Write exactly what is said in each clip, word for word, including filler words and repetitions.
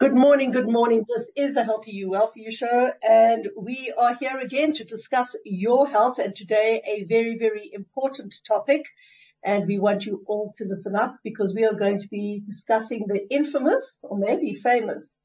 Good morning, good morning. This is the Healthy You, Wealthy You show, and we are here again to discuss your health, and today a very, very important topic, and we want you all to listen up because we are going to be discussing the infamous, or maybe famous,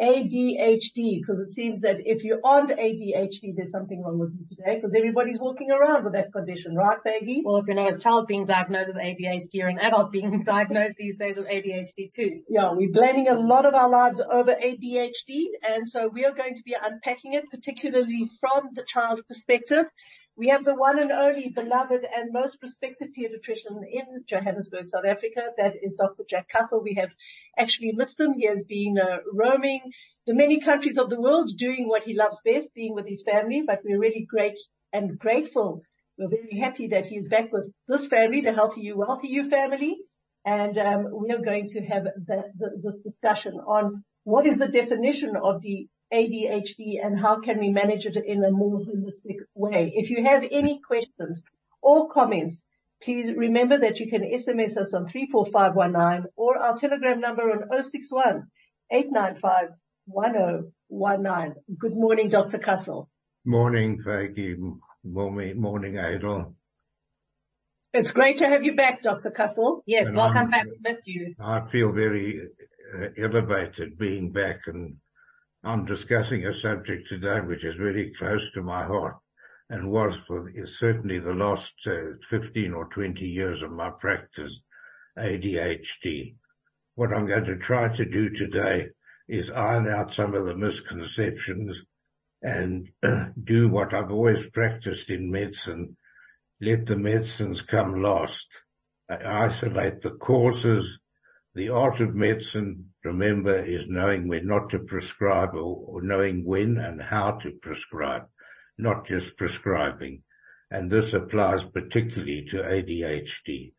A D H D, because it seems that if you aren't A D H D, there's something wrong with you today, because everybody's walking around with that condition, right, Peggy? Well, if you're not a child being diagnosed with A D H D, you're an adult being diagnosed these days with A D H D too. Yeah, we're blaming a lot of our lives over A D H D, and so we are going to be unpacking it, particularly from the child perspective. We have the one and only beloved and most respected pediatrician in Johannesburg, South Africa. That is Doctor Jack Kussel. We have actually missed him. He has been uh, roaming the many countries of the world, doing what he loves best, being with his family. But we're really great and grateful. We're very happy that he is back with this family, the Healthy You, Wealthy You family. And um, we are going to have the, the, this discussion on what is the definition of the A D H D and how can we manage it in a more holistic way. If you have any questions or comments, please remember that you can S M S us on three four five one nine or our telegram number on zero six one eight nine five one zero one nine. Good morning, Doctor Kussel. Morning, Feige. Morning, morning, Adol. It's great to have you back, Doctor Kussel. Yes, and welcome I'm, back. We missed you. I feel very uh, elevated being back, and I'm discussing a subject today which is very close to my heart and was for certainly the last uh, fifteen or twenty years of my practice, A D H D. What I'm going to try to do today is iron out some of the misconceptions and do what I've always practiced in medicine: let the medicines come last. I isolate the causes. The art of medicine, remember, is knowing when not to prescribe, or, or knowing when and how to prescribe, not just prescribing. And this applies particularly to A D H D.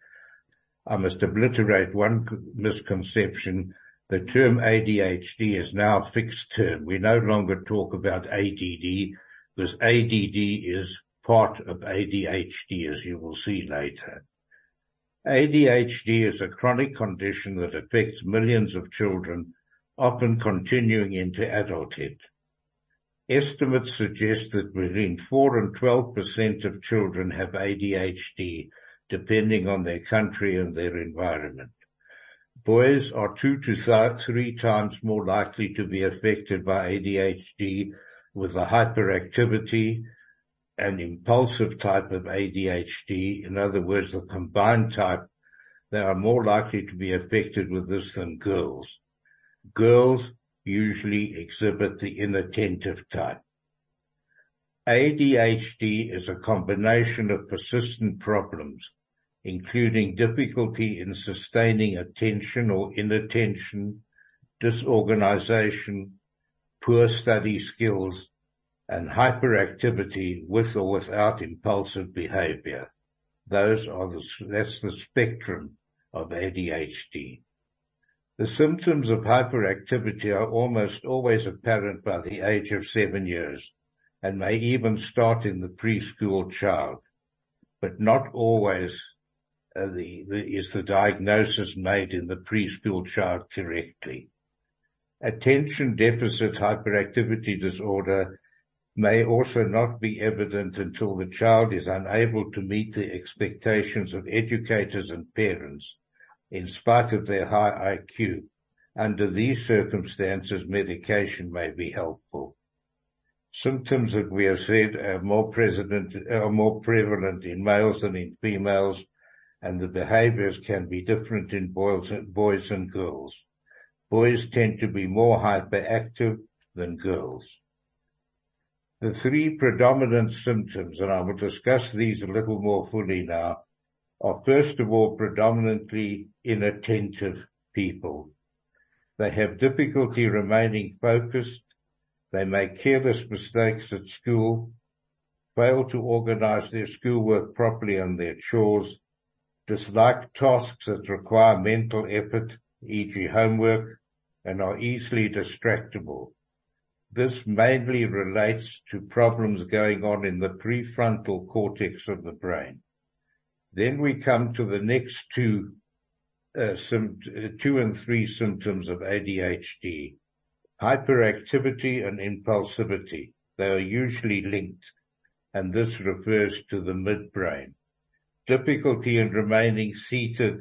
I must obliterate one misconception. The term A D H D is now a fixed term. We no longer talk about A D D, because A D D is part of A D H D, as you will see later. A D H D is a chronic condition that affects millions of children, often continuing into adulthood. Estimates suggest that between four and twelve percent of children have A D H D, depending on their country and their environment. Boys are two to th- three times more likely to be affected by A D H D, with the hyperactivity an impulsive type of A D H D, in other words, the combined type. They are more likely to be affected with this than girls. Girls usually exhibit the inattentive type. A D H D is a combination of persistent problems, including difficulty in sustaining attention or inattention, disorganization, poor study skills, and hyperactivity with or without impulsive behavior. Those are the, that's the spectrum of A D H D. The symptoms of hyperactivity are almost always apparent by the age of seven years and may even start in the preschool child, but not always uh, the, the, is the diagnosis made in the preschool child correctly. Attention deficit hyperactivity disorder may also not be evident until the child is unable to meet the expectations of educators and parents, in spite of their high I Q. Under these circumstances, medication may be helpful. Symptoms that we have said are more present, are more prevalent in males than in females, and the behaviors can be different in boys, boys and girls. Boys tend to be more hyperactive than girls. The three predominant symptoms, and I will discuss these a little more fully now, are first of all predominantly inattentive people. They have difficulty remaining focused. They make careless mistakes at school. fail to organize their schoolwork properly and their chores, dislike tasks that require mental effort, for example homework, and are easily distractible. This mainly relates to problems going on in the prefrontal cortex of the brain. Then we come to the next two, uh, two and three symptoms of A D H D, hyperactivity and impulsivity. They are usually linked, and this refers to the midbrain. Difficulty in remaining seated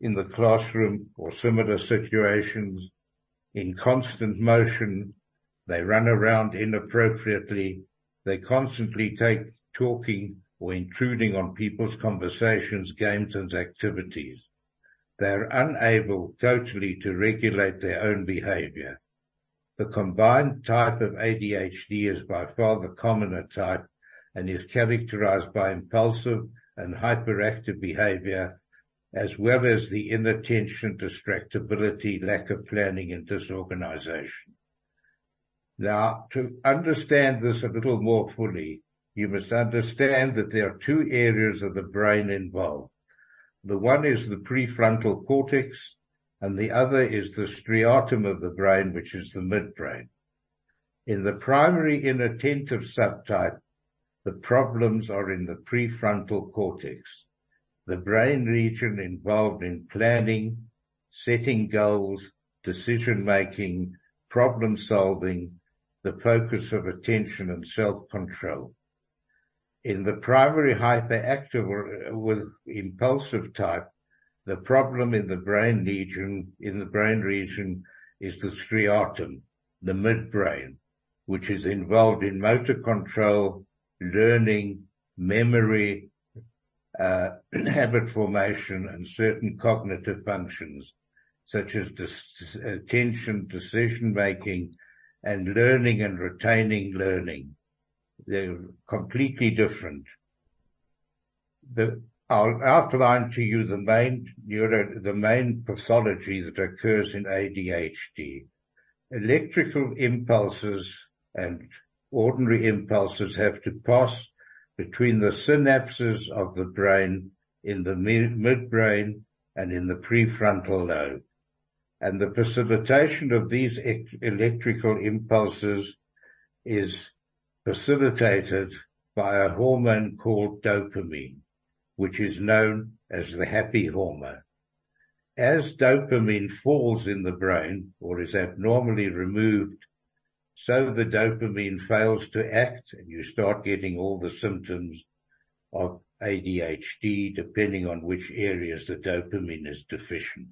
in the classroom or similar situations, in constant motion. They run around inappropriately. They constantly take talking or intruding on people's conversations, games, and activities. They are unable totally to regulate their own behavior. The combined type of A D H D is by far the commoner type and is characterized by impulsive and hyperactive behavior, as well as the inattention, distractibility, lack of planning, and disorganization. Now, to understand this a little more fully, you must understand that there are two areas of the brain involved. The one is the prefrontal cortex, and the other is the striatum of the brain, which is the midbrain. In the primary inattentive subtype, the problems are in the prefrontal cortex, the brain region involved in planning, setting goals, decision-making, problem-solving, the focus of attention and self-control. In the primary hyperactive or with impulsive type, the problem in the brain region, in the brain region is the striatum, the midbrain, which is involved in motor control, learning, memory, uh, habit formation, and certain cognitive functions, such as dis- attention, decision-making, and learning and retaining learning. They're completely different. The, I'll outline to you the main neuro, the main pathology that occurs in A D H D. Electrical impulses and ordinary impulses have to pass between the synapses of the brain, in the midbrain, and in the prefrontal lobe. And the facilitation of these electrical impulses is facilitated by a hormone called dopamine, which is known as the happy hormone. As dopamine falls in the brain or is abnormally removed, so the dopamine fails to act, and you start getting all the symptoms of A D H D, depending on which areas the dopamine is deficient.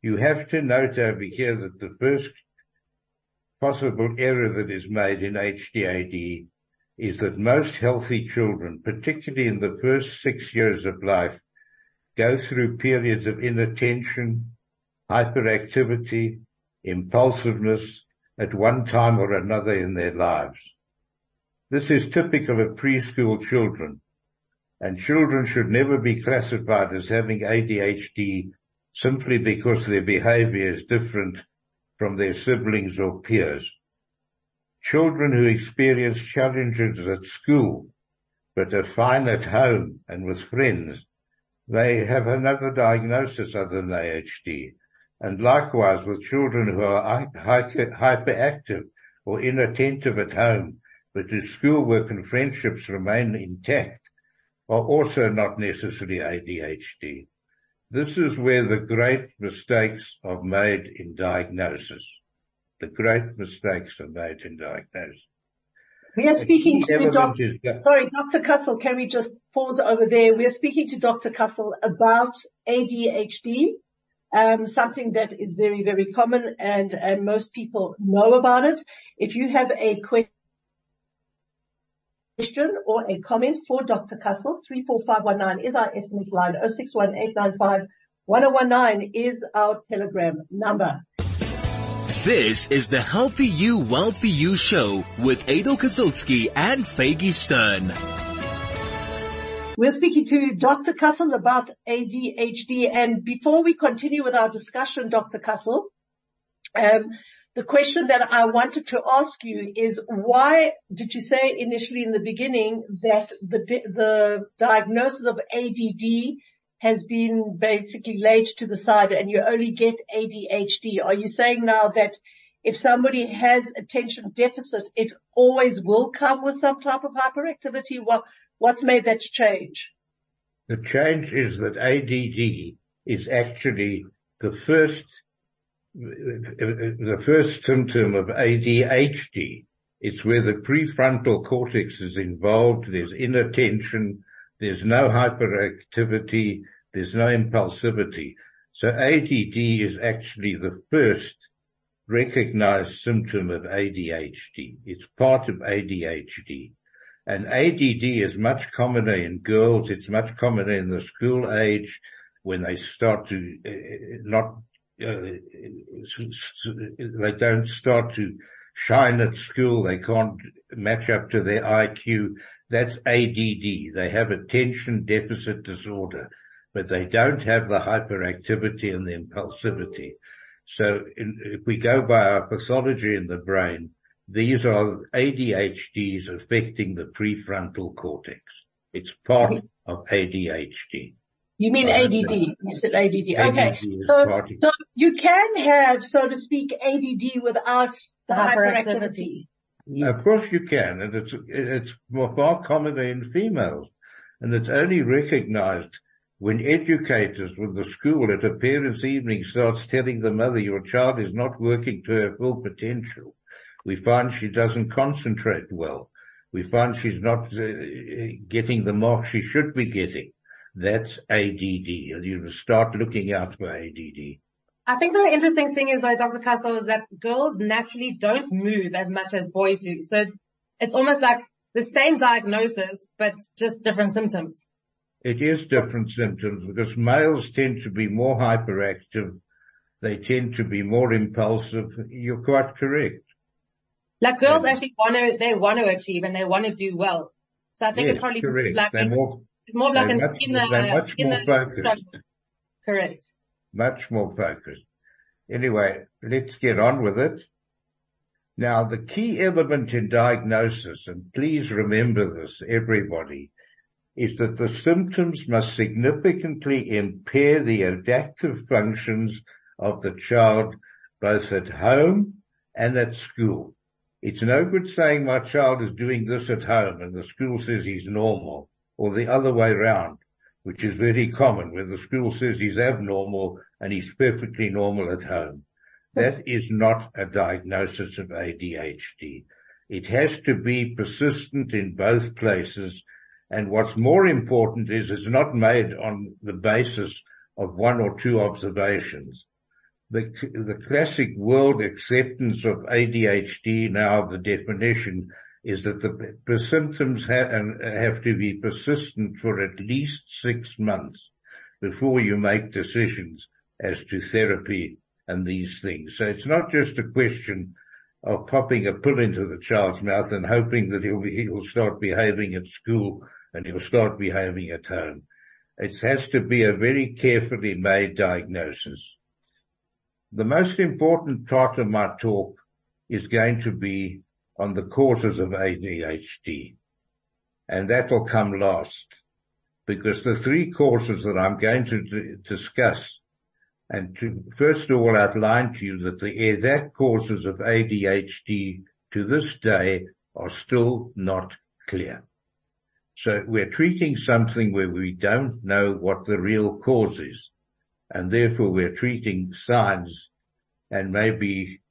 You have to note over here that the first possible error that is made in H D A D is that most healthy children, particularly in the first six years of life, go through periods of inattention, hyperactivity, impulsiveness at one time or another in their lives. This is typical of preschool children, and children should never be classified as having A D H D simply because their behavior is different from their siblings or peers. Children who experience challenges at school but are fine at home and with friends may have another diagnosis other than A D H D. And likewise with children who are hyperactive or inattentive at home, but whose schoolwork and friendships remain intact, are also not necessarily A D H D. This is where the great mistakes are made in diagnosis. The great mistakes are made in diagnosis. We are speaking to you, doc- is- Sorry, Doctor Kussel, can we just pause over there? We are speaking to Doctor Kussel about A D H D. Um, something that is very, very common, and, and most people know about it. If you have a question or a comment for Doctor Kussel, three four five one nine is our S M S line. oh six one eight nine five one oh one nine is our Telegram number. This is the Healthy You, Wealthy You show with Adol Kosilski and Feige Stern. We're speaking to Doctor Kussel about A D H D. And before we continue with our discussion, Doctor Kussel, um, the question that I wanted to ask you is, why did you say initially in the beginning that the the diagnosis of A D D has been basically laid to the side and you only get A D H D? Are you saying now that if somebody has attention deficit, it always will come with some type of hyperactivity? What, what's made that change? The change is that A D D is actually the first, the first symptom of A D H D. It's where the prefrontal cortex is involved. There's inattention. There's no hyperactivity. There's no impulsivity. So A D D is actually the first recognized symptom of A D H D. It's part of A D H D. And A D D is much commoner in girls. It's much commoner in the school age when they start to uh, not, uh, they don't start to shine at school. They can't match up to their I Q. That's A D D. They have attention deficit disorder, but they don't have the hyperactivity and the impulsivity. So in, if we go by our pathology in the brain, these are A D H Ds affecting the prefrontal cortex. It's part of A D H D. You mean right? A D D? You said A D D. A D D okay. So, so you can have, so to speak, A D D without the hyperactivity. Yes. Of course you can. And it's, it's far commoner in females. And it's only recognized when educators with the school at a parent's evening starts telling the mother, your child is not working to her full potential. We find she doesn't concentrate well. We find she's not uh, getting the marks she should be getting. That's A D D, and you start looking out for A D D. I think the interesting thing is, though, Doctor Kussel, is that girls naturally don't move as much as boys do. So it's almost like the same diagnosis, but just different symptoms. It is different symptoms because males tend to be more hyperactive. They tend to be more impulsive. You're quite correct. Like girls yeah. actually want to, they want to achieve and they want to do well. So I think yes, it's probably correct. like, they're more, it's more like an much, inner, much inner, more focused. Structure. Correct. Much more focused. Anyway, let's get on with it. Now, the key element in diagnosis, and please remember this, everybody, is that the symptoms must significantly impair the adaptive functions of the child, both at home and at school. It's no good saying my child is doing this at home and the school says he's normal, or the other way around, which is very common, where the school says he's abnormal and he's perfectly normal at home. That is not a diagnosis of A D H D. It has to be persistent in both places, and what's more important is it's not made on the basis of one or two observations. The, the classic world acceptance of A D H D now, the definition, is that the, the symptoms have, have to be persistent for at least six months before you make decisions as to therapy and these things. So it's not just a question of popping a pill into the child's mouth and hoping that he'll, he'll start behaving at school and he'll start behaving at home. It has to be a very carefully made diagnosis. The most important part of my talk is going to be on the causes of A D H D, and that will come last, because the three causes that I'm going to d- discuss, and to first of all outline to you that the exact causes of A D H D to this day are still not clear. So we're treating something where we don't know what the real cause is. And therefore we're treating signs and maybe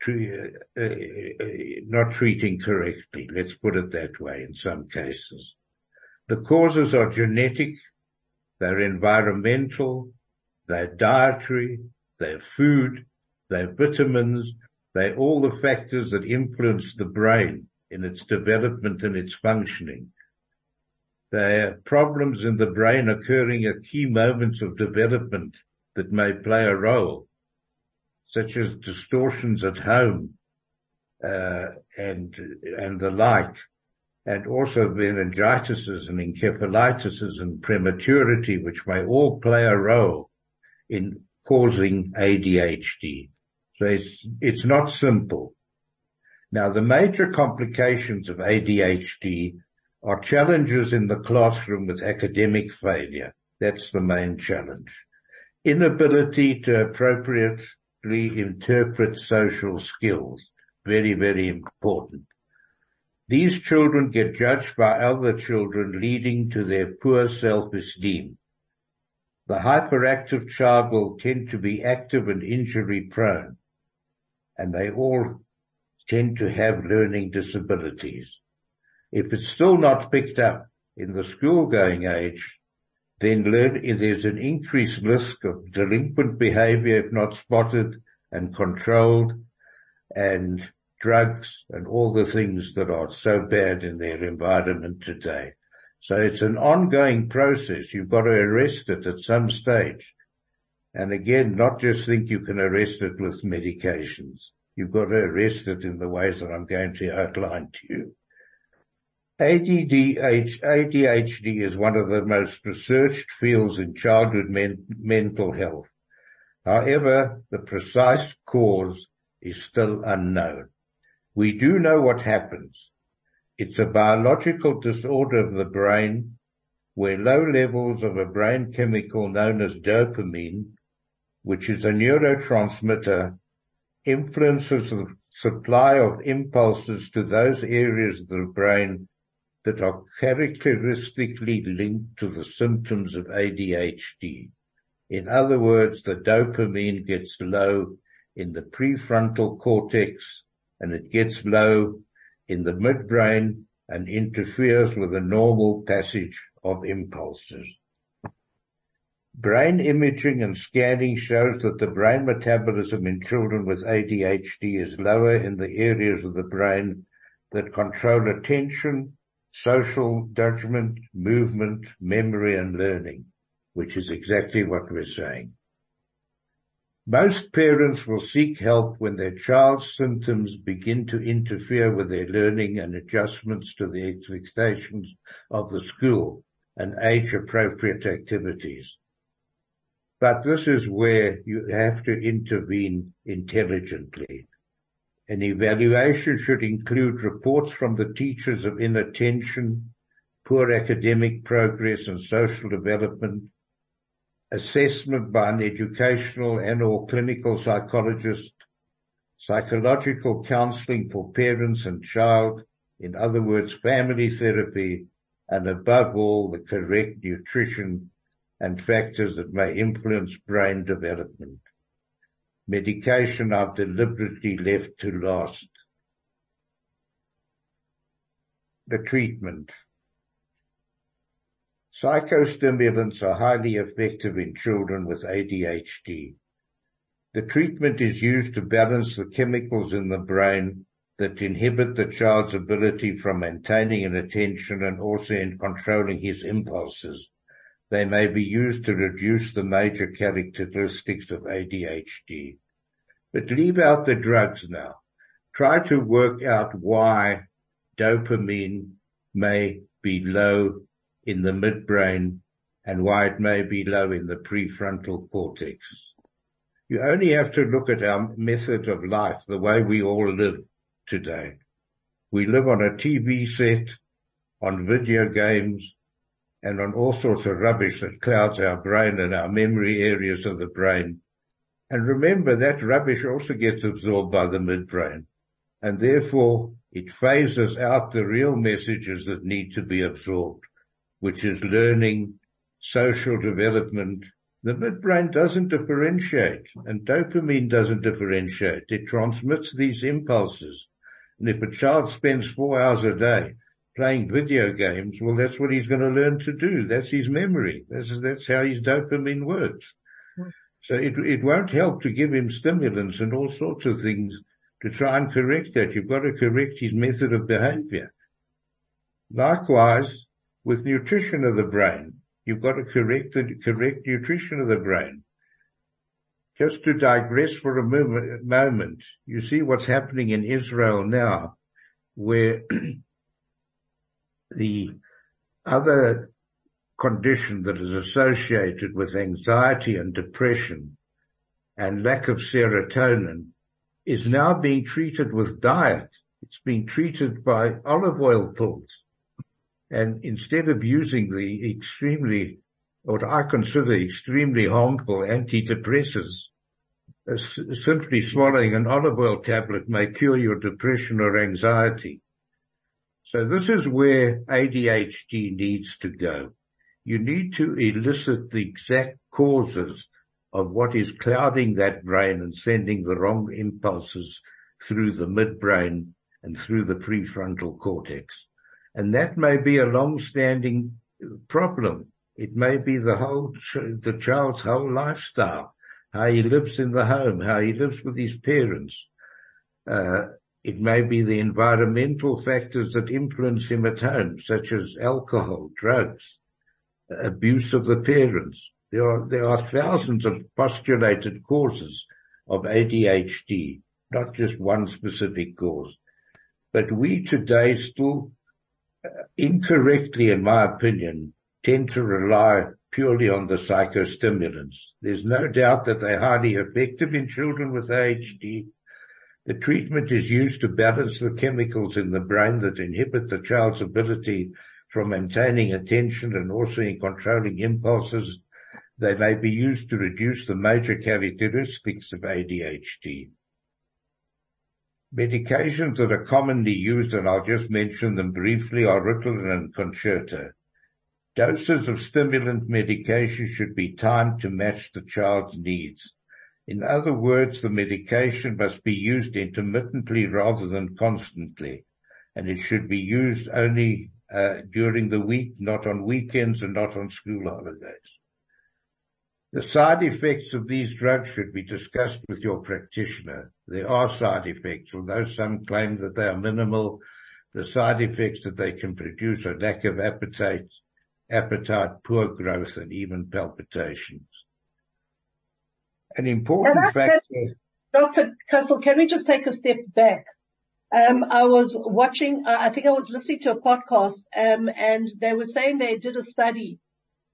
tre- uh, uh, uh, not treating correctly. Let's put it that way in some cases. The causes are genetic, they're environmental, they're dietary, they're food, they're vitamins, they're all the factors that influence the brain in its development and its functioning. There are problems in the brain occurring at key moments of development that may play a role, such as distortions at home uh, and and the like, and also meningitises and encephalitises and prematurity, which may all play a role in causing A D H D. So So it's, it's not simple. Now, the major complications of A D H D are challenges in the classroom with academic failure. That's the main challenge. Inability to appropriately interpret social skills. Very, very important. These children get judged by other children, leading to their poor self-esteem. The hyperactive child will tend to be active and injury-prone, and they all tend to have learning disabilities. If it's still not picked up in the school-going age, then learn, there's an increased risk of delinquent behavior if not spotted and controlled, and drugs and all the things that are so bad in their environment today. So it's an ongoing process. You've got to arrest it at some stage. And again, not just think you can arrest it with medications. You've got to arrest it in the ways that I'm going to outline to you. A D H, A D H D is one of the most researched fields in childhood men, mental health. However, the precise cause is still unknown. We do know what happens. It's a biological disorder of the brain where low levels of a brain chemical known as dopamine, which is a neurotransmitter, influences the supply of impulses to those areas of the brain that are characteristically linked to the symptoms of A D H D. In other words, the dopamine gets low in the prefrontal cortex, and it gets low in the midbrain and interferes with the normal passage of impulses. Brain imaging and scanning shows that the brain metabolism in children with A D H D is lower in the areas of the brain that control attention, social judgment, movement, memory, and learning, which is exactly what we're saying. Most parents will seek help when their child's symptoms begin to interfere with their learning and adjustments to the expectations of the school and age-appropriate activities. But this is where you have to intervene intelligently. An evaluation should include reports from the teachers of inattention, poor academic progress and social development, assessment by an educational and or clinical psychologist, psychological counseling for parents and child, in other words, family therapy, and above all, the correct nutrition and factors that may influence brain development. Medication I've deliberately left to last. The treatment. Psychostimulants are highly effective in children with A D H D. The treatment is used to balance the chemicals in the brain that inhibit the child's ability from maintaining an attention and also in controlling his impulses. They may be used to reduce the major characteristics of A D H D. But leave out the drugs now. Try to work out why dopamine may be low in the midbrain and why it may be low in the prefrontal cortex. You only have to look at our method of life, the way we all live today. We live on a T V set, on video games, and on all sorts of rubbish that clouds our brain and our memory areas of the brain. And remember, that rubbish also gets absorbed by the midbrain, and therefore it phases out the real messages that need to be absorbed, which is learning, social development. The midbrain doesn't differentiate, and dopamine doesn't differentiate. It transmits these impulses. And if a child spends four hours a day playing video games, well, that's what he's going to learn to do. That's his memory. That's, that's how his dopamine works. So it, it won't help to give him stimulants and all sorts of things to try and correct that. You've got to correct his method of behavior. Likewise, with nutrition of the brain, you've got to correct the correct nutrition of the brain. Just to digress for a moment, you see what's happening in Israel now, where the other condition that is associated with anxiety and depression and lack of serotonin is now being treated with diet. It's being treated by olive oil pills. And instead of using the extremely, what I consider extremely harmful antidepressants, uh, s- simply swallowing an olive oil tablet may cure your depression or anxiety. So this is where A D H D needs to go. You need to elicit the exact causes of what is clouding that brain and sending the wrong impulses through the midbrain and through the prefrontal cortex. And that may be a long-standing problem. It may be the whole, the child's whole lifestyle, how he lives in the home, how he lives with his parents. Uh, it may be the environmental factors that influence him at home, such as alcohol, drugs, abuse of the parents. There are, there are thousands of postulated causes of A D H D, not just one specific cause. But we today still uh, incorrectly, in my opinion, tend to rely purely on the psychostimulants. There's no doubt that they're highly effective in children with A D H D. The treatment is used to balance the chemicals in the brain that inhibit the child's ability from maintaining attention and also in controlling impulses. They may be used to reduce the major characteristics of A D H D. Medications that are commonly used, and I'll just mention them briefly, are Ritalin and Concerta. Doses of stimulant medication should be timed to match the child's needs. In other words, the medication must be used intermittently rather than constantly, and it should be used only uh, during the week, not on weekends and not on school holidays. The side effects of these drugs should be discussed with your practitioner. There are side effects, although some claim that they are minimal. The side effects that they can produce are lack of appetite, appetite, poor growth, and even palpitations. An important factor... Doctor Kussel, can we just take a step back? Um, I was watching, uh, I think I was listening to a podcast, um, and they were saying they did a study,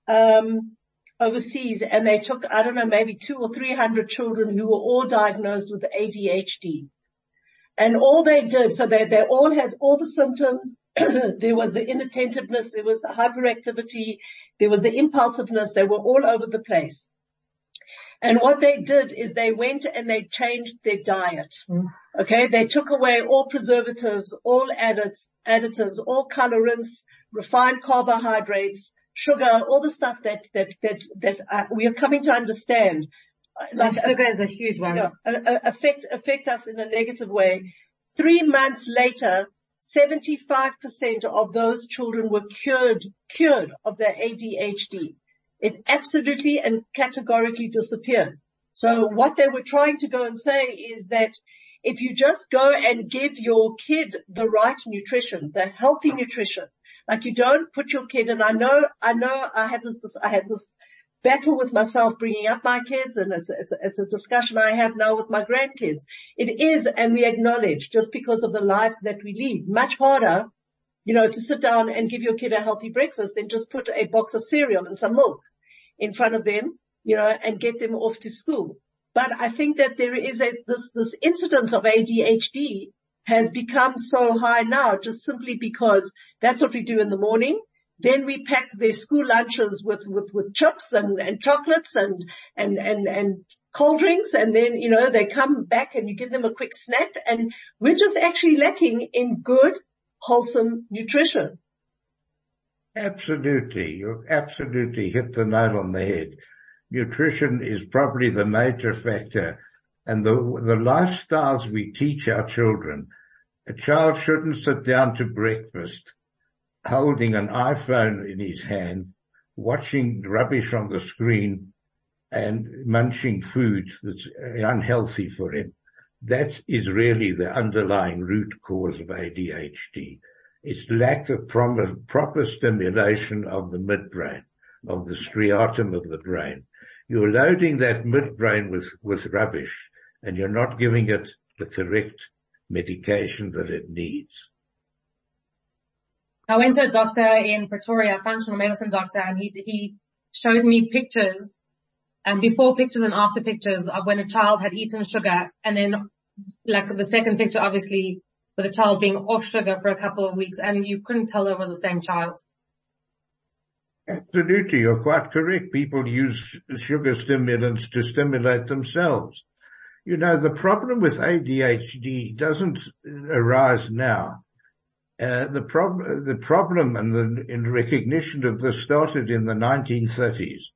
um, overseas, and they took, I don't know, maybe two or three hundred children who were all diagnosed with A D H D. And all they did, so they, they all had all the symptoms. There was the inattentiveness, there was the hyperactivity, there was the impulsiveness. They were all over the place. And what they did is they went and they changed their diet. Mm. Okay. They took away all preservatives, all additives, additives, all colorants, refined carbohydrates, sugar, all the stuff that that that that uh, we are coming to understand, like sugar is a huge one, you know, affect affect us in a negative way. Three months later, seventy-five percent of those children were cured cured of their A D H D. It absolutely and categorically disappeared. So what they were trying to go and say is that if you just go and give your kid the right nutrition, the healthy nutrition. Like you don't put your kid, and I know, I know I had this, this, I had this battle with myself bringing up my kids, and it's, it's, it's a discussion I have now with my grandkids. It is, and we acknowledge, just because of the lives that we lead, much harder, you know, to sit down and give your kid a healthy breakfast than just put a box of cereal and some milk in front of them, you know, and get them off to school. But I think that there is a, this, this incidence of A D H D has become so high now just simply because that's what we do in the morning. Then we pack their school lunches with, with, with chips and, and chocolates and, and, and, and cold drinks. And then, you know, they come back and you give them a quick snack, and we're just actually lacking in good, wholesome nutrition. Absolutely. You've absolutely hit the nail on the head. Nutrition is probably the major factor. And the, the lifestyles we teach our children. A child shouldn't sit down to breakfast holding an iPhone in his hand, watching rubbish on the screen and munching food that's unhealthy for him. That is really the underlying root cause of A D H D. It's lack of proper, proper stimulation of the midbrain, of the striatum of the brain. You're loading that midbrain with, with rubbish, and you're not giving it the correct medication that it needs. I went to a doctor in Pretoria, a functional medicine doctor, and he he showed me pictures, and um, before pictures and after pictures, of when a child had eaten sugar, and then like the second picture, obviously, with the child being off sugar for a couple of weeks, and you couldn't tell it was the same child. Absolutely, you're quite correct. People use sugar stimulants to stimulate themselves. You know, the problem with A D H D doesn't arise now. Uh, the problem, the problem and the in recognition of this started in the nineteen thirties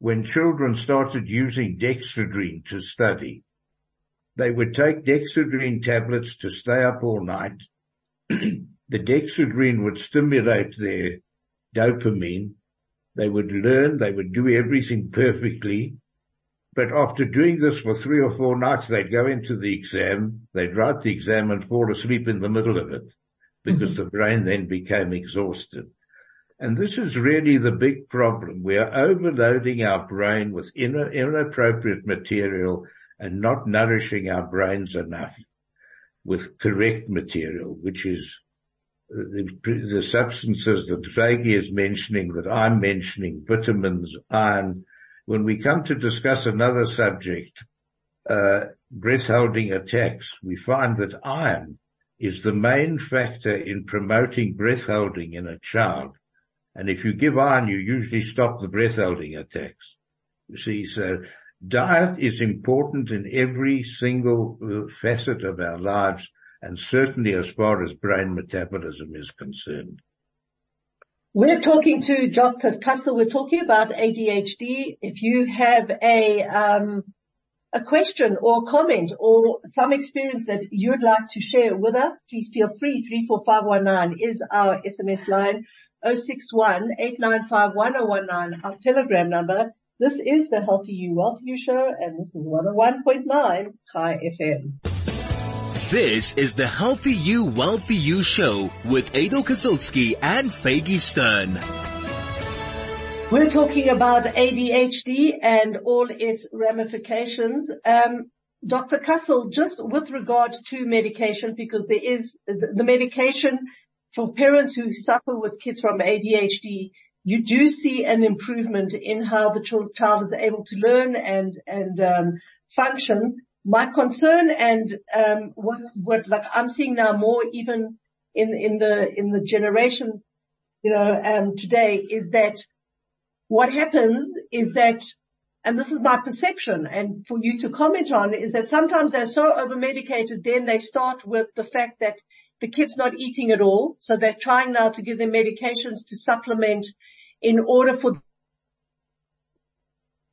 when children started using Dexedrine to study. They would take Dexedrine tablets to stay up all night. The Dexedrine would stimulate their dopamine. They would learn. They would do everything perfectly. But after doing this for three or four nights, they'd go into the exam. They'd write the exam and fall asleep in the middle of it because mm-hmm. the brain then became exhausted. And this is really the big problem. We are overloading our brain with inner, inappropriate material and not nourishing our brains enough with correct material, which is the, the substances that Feige is mentioning, that I'm mentioning, vitamins, iron. When we come to discuss another subject, uh, breath-holding attacks, we find that iron is the main factor in promoting breath-holding in a child. And if you give iron, you usually stop the breath-holding attacks. You see, so diet is important in every single facet of our lives, and certainly as far as brain metabolism is concerned. We're talking to Doctor Kussel. We're talking about A D H D. If you have a um a question or comment or some experience that you'd like to share with us, please feel free. three four five one nine is our S M S line. oh six one, eight nine five, one oh one nine, our telegram number. This is the Healthy You, Wealthy You show, and this is one oh one point nine Chai F M. This is the Healthy You, Wealthy You show with Adol Kosilski and Feige Stern. We're talking about A D H D and all its ramifications. Um, Doctor Kussel, just with regard to medication, because there is the medication for parents who suffer with kids from A D H D, you do see an improvement in how the child is able to learn and, and, um, function. My concern and, um, what, what, like I'm seeing now more even in, in the, in the generation, you know, um, today is that what happens is that, and this is my perception and for you to comment on, is that sometimes they're so over-medicated, then they start with the fact that the kid's not eating at all, so they're trying now to give them medications to supplement in order for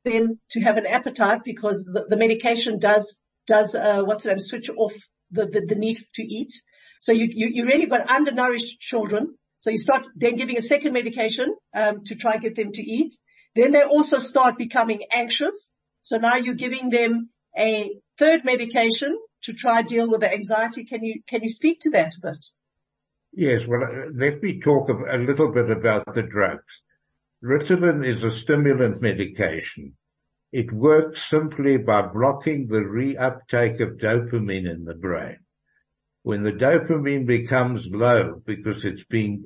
them to have an appetite, because the, the medication does, does, uh, what's the name, switch off the, the, the need to eat. So you, you, you really got undernourished children. So you start then giving a second medication, um, to try and get them to eat. Then they also start becoming anxious. So now you're giving them a third medication to try deal with the anxiety. Can you, can you speak to that a bit? Yes. Well, let me talk a little bit about the drugs. Ritalin is a stimulant medication. It works simply by blocking the reuptake of dopamine in the brain. When the dopamine becomes low because it's being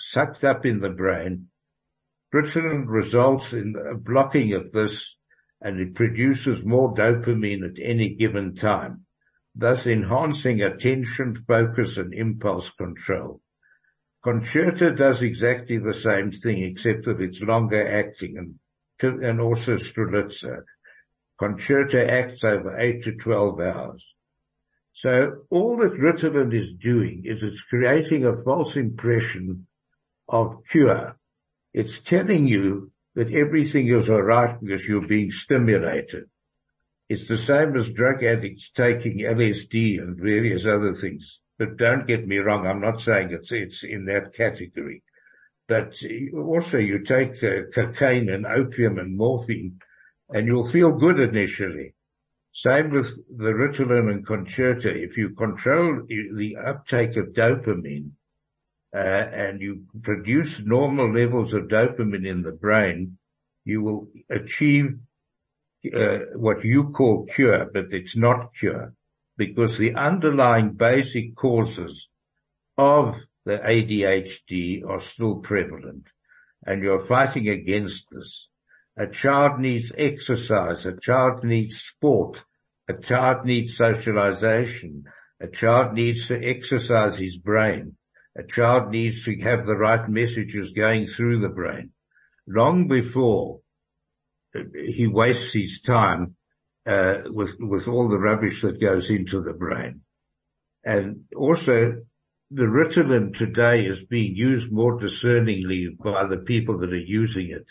sucked up in the brain, Ritalin results in a blocking of this, and it produces more dopamine at any given time, thus enhancing attention, focus, and impulse control. Concerta does exactly the same thing, except that it's longer acting, and, and also Strelitsa. Concerta acts over eight to twelve hours. So all that Ritalin is doing is it's creating a false impression of cure. It's telling you that everything is all right because you're being stimulated. It's the same as drug addicts taking L S D and various other things. But don't get me wrong, I'm not saying it's, it's in that category. But also you take uh, cocaine and opium and morphine and you'll feel good initially. Same with the Ritalin and Concerta. If you control the uptake of dopamine, uh, and you produce normal levels of dopamine in the brain, you will achieve uh, what you call cure, but it's not cure, because the underlying basic causes of the A D H D are still prevalent, and you're fighting against this. A child needs exercise. A child needs sport. A child needs socialization. A child needs to exercise his brain. A child needs to have the right messages going through the brain long before he wastes his time uh, with with all the rubbish that goes into the brain. And also, the Ritalin today is being used more discerningly by the people that are using it.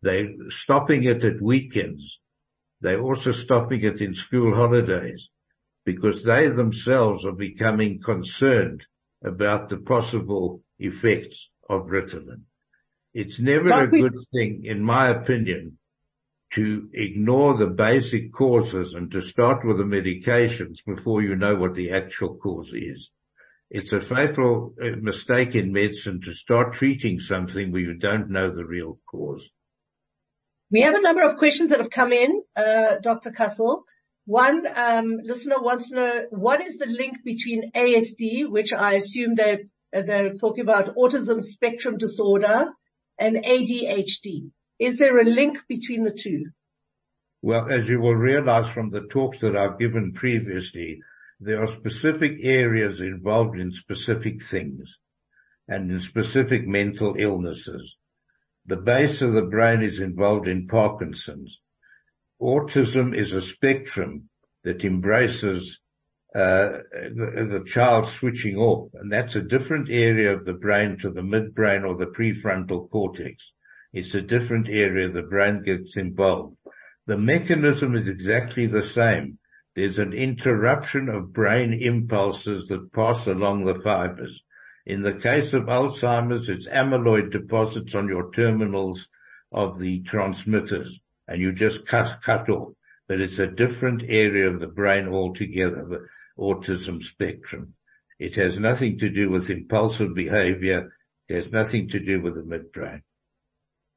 They're stopping it at weekends. They're also stopping it in school holidays because they themselves are becoming concerned about the possible effects of Ritalin. It's never Don't a we- good thing, in my opinion, to ignore the basic causes and to start with the medications before you know what the actual cause is. It's a fatal mistake in medicine to start treating something where you don't know the real cause. We have a number of questions that have come in, uh, Doctor Kussel. One um, listener wants to know, what is the link between A S D, which I assume they're, they're talking about autism spectrum disorder, and A D H D? Is there a link between the two? Well, as you will realize from the talks that I've given previously, there are specific areas involved in specific things and in specific mental illnesses. The base of the brain is involved in Parkinson's. Autism is a spectrum that embraces uh, the, the child switching off, and that's a different area of the brain to the midbrain or the prefrontal cortex. It's a different area the brain gets involved. The mechanism is exactly the same. There's an interruption of brain impulses that pass along the fibers. In the case of Alzheimer's, it's amyloid deposits on your terminals of the transmitters, and you just cut, cut off. But it's a different area of the brain altogether, the autism spectrum. It has nothing to do with impulsive behavior. It has nothing to do with the midbrain.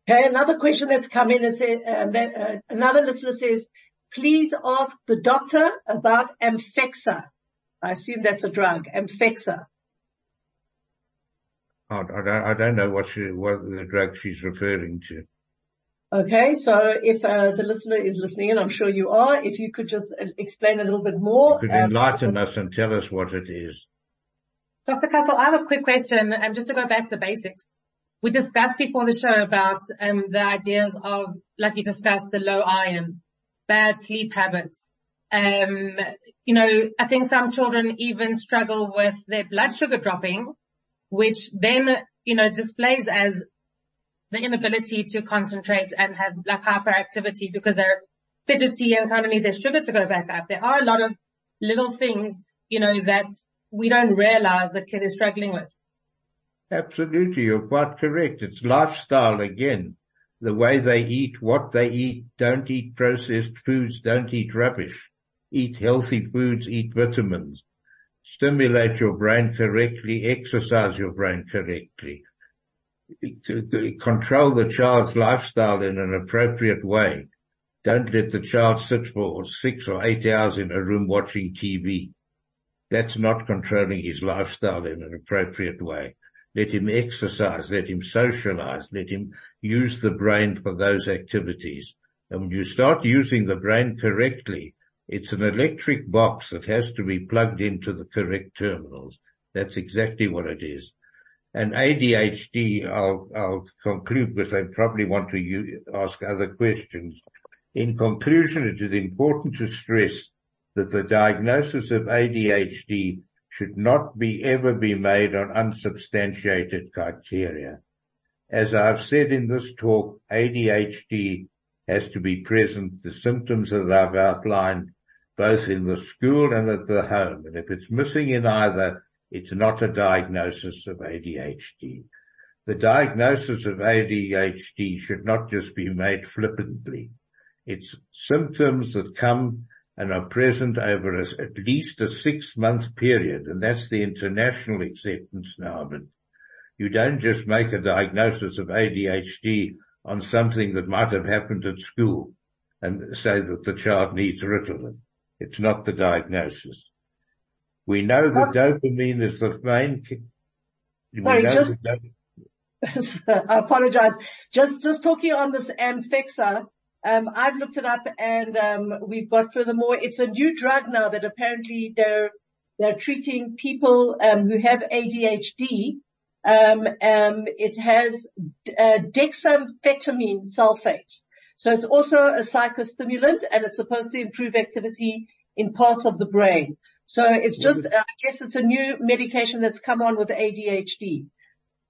Okay, another question that's come in is, uh, that, uh, another listener says, please ask the doctor about Amfexa. I assume that's a drug, Amfexa. I, I, I don't know what, she, what the drug she's referring to. Okay, so if uh, the listener is listening, and I'm sure you are, if you could just explain a little bit more. You could enlighten um, us and tell us what it is. Doctor Kussel, I have a quick question, and um, just to go back to the basics. We discussed before the show about um, the ideas of, like you discussed, the low iron, bad sleep habits. Um, you know, I think some children even struggle with their blood sugar dropping, which then, you know, displays as the inability to concentrate and have like hyperactivity because they're fidgety and kind of need their sugar to go back up. There are a lot of little things, you know, that we don't realize the kid is struggling with. Absolutely, you're quite correct. It's lifestyle again. The way they eat, what they eat, don't eat processed foods, don't eat rubbish. Eat healthy foods, eat vitamins. Stimulate your brain correctly, exercise your brain correctly. Control the child's lifestyle in an appropriate way. Don't let the child sit for six or eight hours in a room watching T V. That's not controlling his lifestyle in an appropriate way. Let him exercise, let him socialize, let him use the brain for those activities. And when you start using the brain correctly, it's an electric box that has to be plugged into the correct terminals. That's exactly what it is. And A D H D, I'll, I'll conclude because I probably want to u- ask other questions. In conclusion, it is important to stress that the diagnosis of A D H D should not be ever be made on unsubstantiated criteria. As I've said in this talk, A D H D has to be present, the symptoms that I've outlined, both in the school and at the home. And if it's missing in either, it's not a diagnosis of A D H D. The diagnosis of A D H D should not just be made flippantly. It's symptoms that come and are present over a, at least a six-month period, and that's the international acceptance now of it. You don't just make a diagnosis of A D H D on something that might have happened at school and say that the child needs Ritalin. It's not the diagnosis. We know that oh. dopamine is the main... Sorry, just... Dop- I apologize. Just just talking on this Amfexa, Um, I've looked it up, and um, we've got furthermore, it's a new drug now that apparently they're they're treating people um, who have A D H D. Um, um, it has uh, dexamphetamine sulfate, so it's also a psychostimulant, and it's supposed to improve activity in parts of the brain. So it's just, I guess, it's a new medication that's come on with A D H D.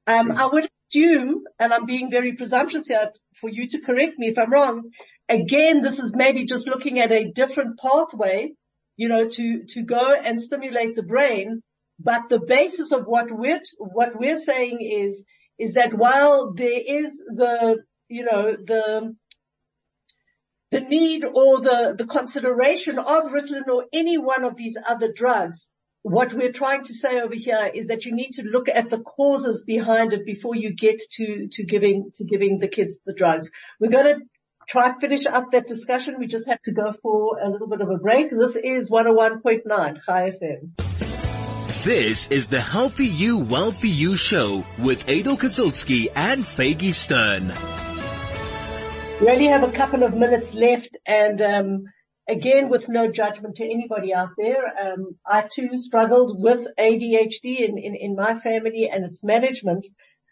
Um, I would assume, and I'm being very presumptuous here, for you to correct me if I'm wrong. Again, this is maybe just looking at a different pathway, you know, to, to go and stimulate the brain. But the basis of what we're, what we're saying is, is that while there is the, you know, the, the need or the, the consideration of Ritalin or any one of these other drugs, what we're trying to say over here is that you need to look at the causes behind it before you get to, to giving, to giving the kids the drugs. We're going to try and finish up that discussion. We just have to go for a little bit of a break. This is one oh one point nine High F M. This is the Healthy You, Wealthy You show with Adol Kosilski and Feige Stern. We only have a couple of minutes left, and, um, again, with no judgment to anybody out there, um, I too struggled with A D H D in, in, in my family and its management.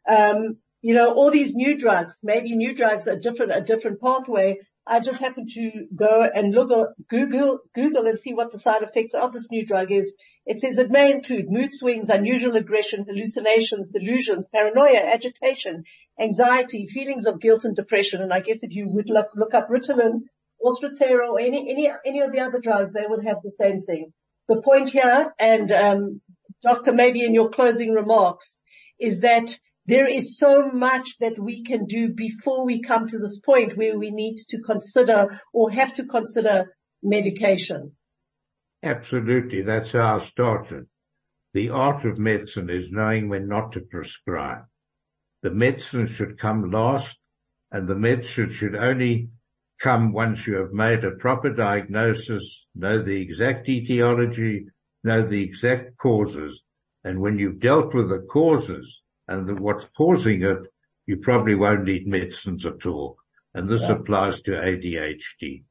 Um, you know, all these new drugs, maybe new drugs are different, a different pathway. I just happened to go and look, Google, Google and see what the side effects of this new drug is. It says it may include mood swings, unusual aggression, hallucinations, delusions, paranoia, agitation, anxiety, feelings of guilt and depression. And I guess if you would look, look up Ritalin, or Stratera, or any, any, any of the other drugs, they would have the same thing. The point here, and, um, doctor, maybe in your closing remarks, is that there is so much that we can do before we come to this point where we need to consider or have to consider medication. Absolutely. That's how I started. The art of medicine is knowing when not to prescribe. The medicine should come last, and the medicine should only come once you have made a proper diagnosis, know the exact etiology, know the exact causes, and when you've dealt with the causes and the, what's causing it, you probably won't need medicines at all. And this yeah. applies to A D H D.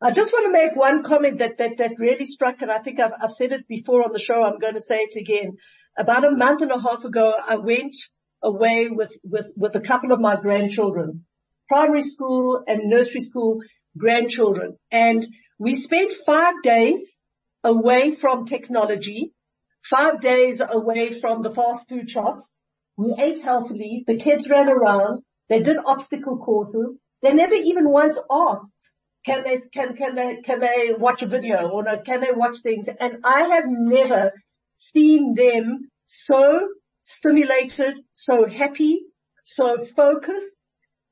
I just want to make one comment that, that, that really struck, and I think I've, I've said it before on the show, I'm going to say it again. About a month and a half ago, I went away with, with, with a couple of my grandchildren, primary school and nursery school grandchildren. And we spent five days away from technology, five days away from the fast food shops. We ate healthily. The kids ran around. They did obstacle courses. They never even once asked, can they, can, can they, can they watch a video or no, can they watch things? And I have never seen them so stimulated, so happy, so focused.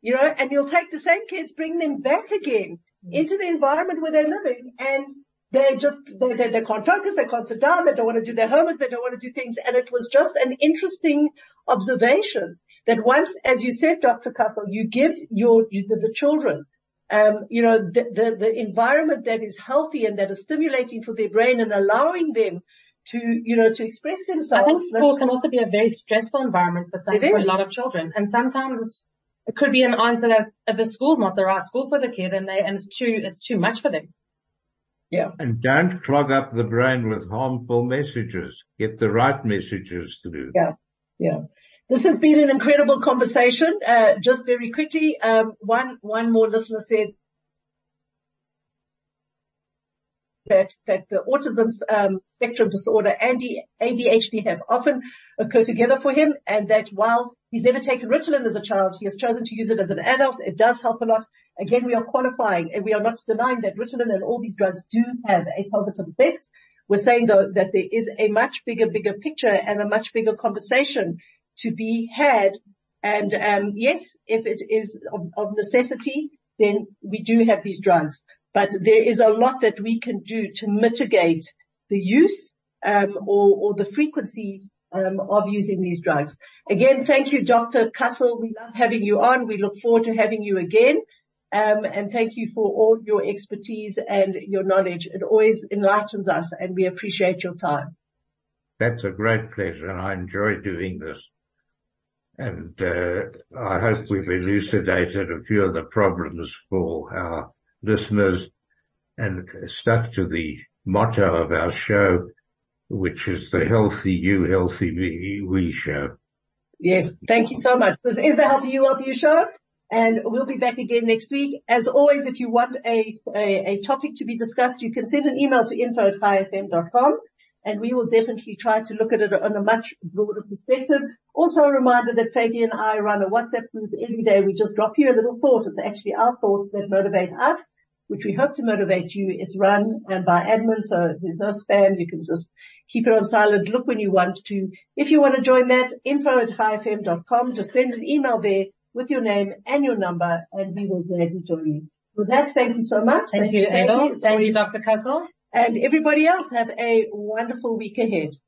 You know, and you'll take the same kids, bring them back again into the environment where they're living, and they're just, they, they, they can't focus, they can't sit down, they don't want to do their homework, they don't want to do things. And it was just an interesting observation that once, as you said, Doctor Kussel, you give your, you, the, the children, um, you know, the, the, the environment that is healthy and that is stimulating for their brain and allowing them to, you know, to express themselves. I think school can also be a very stressful environment for some, for a lot of children. And sometimes it's, it could be an answer that the school's not the right school for the kid, and they, and it's too, it's too much for them. Yeah. And don't clog up the brain with harmful messages. Get the right messages through. Yeah. Yeah. This has been an incredible conversation. Uh, just very quickly, um, one, one more listener says that, that the autism um, spectrum disorder and A D H D have often occurred together for him, and that while he's never taken Ritalin as a child, he has chosen to use it as an adult. It does help a lot. Again, we are qualifying, and we are not denying that Ritalin and all these drugs do have a positive effect. We're saying, though, that there is a much bigger, bigger picture and a much bigger conversation to be had. And um, yes, if it is of, of necessity, then we do have these drugs. But there is a lot that we can do to mitigate the use um, or, or the frequency Um, of using these drugs. Again, thank you, Doctor Kussel. We love having you on. We look forward to having you again. Um, and thank you for all your expertise and your knowledge. It always enlightens us, and we appreciate your time. That's a great pleasure, and I enjoy doing this. And uh, I hope we've elucidated a few of the problems for our listeners and stuck to the motto of our show, which is the healthy you, healthy me, we show. Yes, thank you so much. This is the Healthy You, Healthy You show, and we'll be back again next week. As always, if you want a, a, a topic to be discussed, you can send an email to info at fivefm dot com. And we will definitely try to look at it on a much broader perspective. Also a reminder that Feige and I run a WhatsApp group every day. We just drop you a little thought. It's actually our thoughts that motivate us, which we hope to motivate you. It's run and by admin, so there's no spam. You can just keep it on silent. Look when you want to. If you want to join that, info at high f m dot com. Just send an email there with your name and your number, and we will gladly join you. With that, thank you so much. Thank, thank you, Adol. Thank you, Doctor Kussel. And everybody else, have a wonderful week ahead.